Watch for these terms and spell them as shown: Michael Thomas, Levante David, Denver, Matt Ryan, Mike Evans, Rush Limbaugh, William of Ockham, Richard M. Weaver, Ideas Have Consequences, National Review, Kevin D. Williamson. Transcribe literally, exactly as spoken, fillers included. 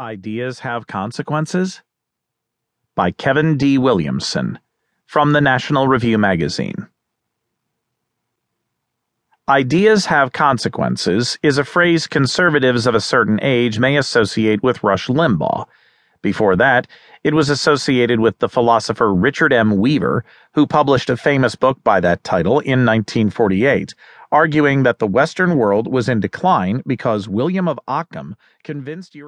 Ideas Have Consequences? By Kevin D. Williamson, from the National Review magazine. Ideas have consequences is a phrase conservatives of a certain age may associate with Rush Limbaugh. Before that, it was associated with the philosopher Richard M. Weaver, who published a famous book by that title in nineteen forty-eight, arguing that the Western world was in decline because William of Ockham convinced Europeans